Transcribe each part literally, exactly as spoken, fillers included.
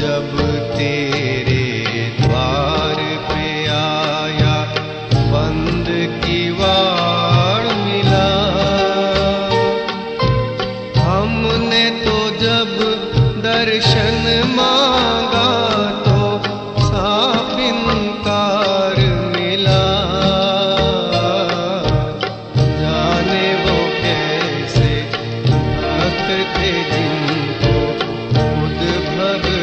जब तेरे द्वार पे आया बंद की वाड़ मिला। हमने तो जब दर्शन मांगा तो साफ इनकार मिला। जाने वो कैसे भक्त थे जिनको खुद भगवान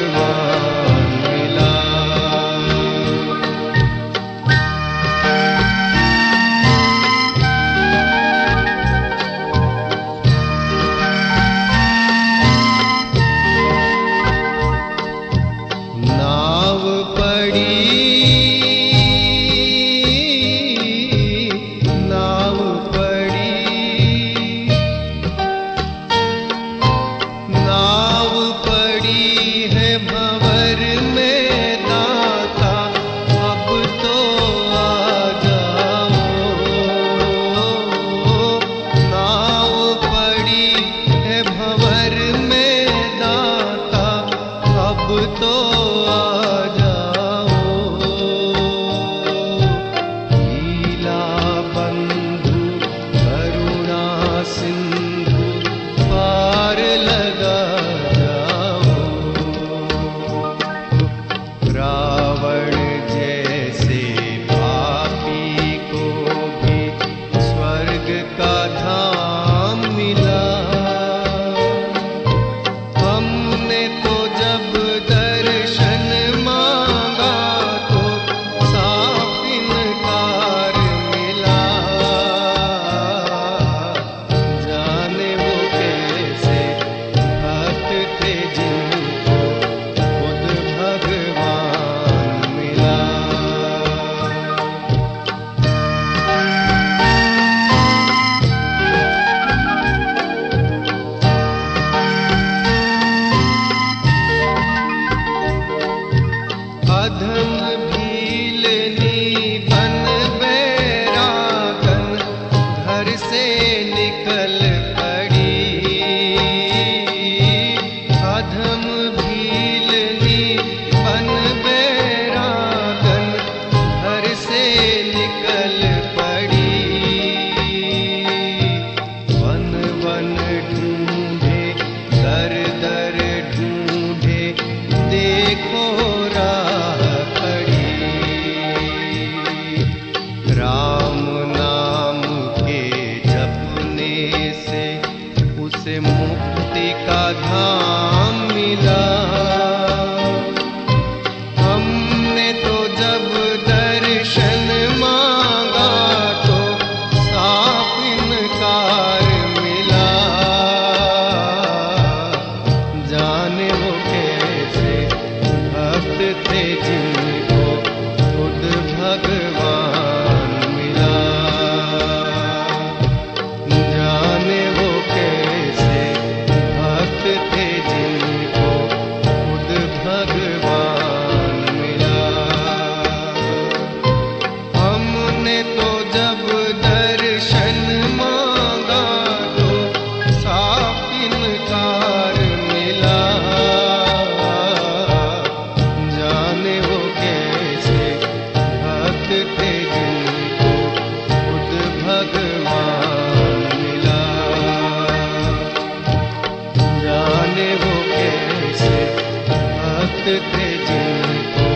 थे जिनको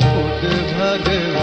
खुद भगवान।